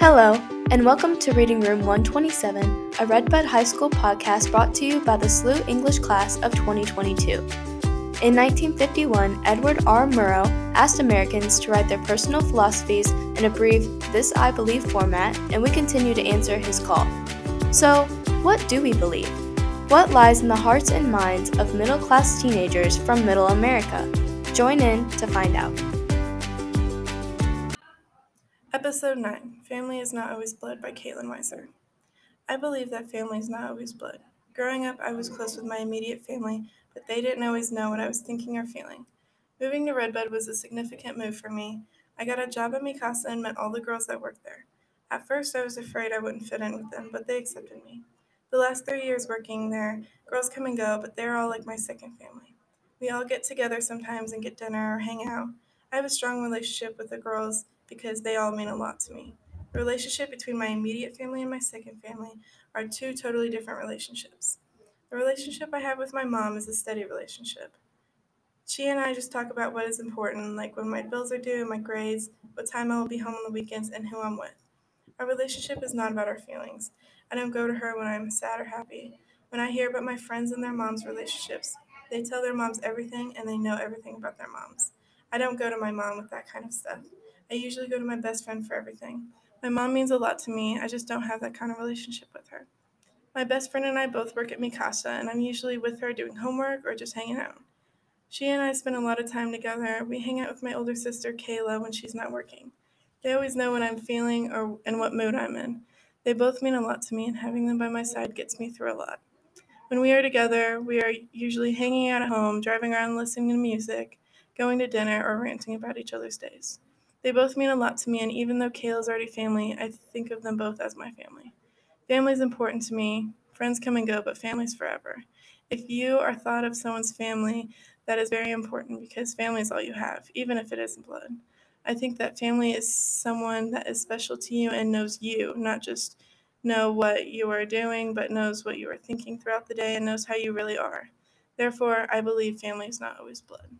Hello, and welcome to Reading Room 127, a Redbud High School podcast brought to you by the SLU English Class of 2022. In 1951, Edward R. Murrow asked Americans to write their personal philosophies in a brief This I Believe format, and we continue to answer his call. So, what do we believe? What lies in the hearts and minds of middle-class teenagers from Middle America? Join in to find out. Episode 9, Family is Not Always Blood by Caitlynn Weiser. I believe that family is not always blood. Growing up, I was close with my immediate family, but they didn't always know what I was thinking or feeling. Moving to Redbud was a significant move for me. I got a job at Mikasa and met all the girls that worked there. At first, I was afraid I wouldn't fit in with them, but they accepted me. The last 3 years working there, girls come and go, but they're all like my second family. We all get together sometimes and get dinner or hang out. I have a strong relationship with the girls because they all mean a lot to me. The relationship between my immediate family and my second family are two totally different relationships. The relationship I have with my mom is a steady relationship. She and I just talk about what is important, like when my bills are due, my grades, what time I will be home on the weekends, and who I'm with. Our relationship is not about our feelings. I don't go to her when I'm sad or happy. When I hear about my friends and their moms' relationships, they tell their moms everything and they know everything about their moms. I don't go to my mom with that kind of stuff. I usually go to my best friend for everything. My mom means a lot to me, I just don't have that kind of relationship with her. My best friend and I both work at Mikasa, and I'm usually with her doing homework or just hanging out. She and I spend a lot of time together. We hang out with my older sister, Kayla, when she's not working. They always know what I'm feeling or and what mood I'm in. They both mean a lot to me, and having them by my side gets me through a lot. When we are together, we are usually hanging out at home, driving around listening to music, going to dinner, or ranting about each other's days. They both mean a lot to me, and even though Kayla's already family, I think of them both as my family. Family's important to me. Friends come and go, but family's forever. If you are thought of someone's family, that is very important because family is all you have, even if it isn't blood. I think that family is someone that is special to you and knows you, not just know what you are doing, but knows what you are thinking throughout the day and knows how you really are. Therefore, I believe family is not always blood.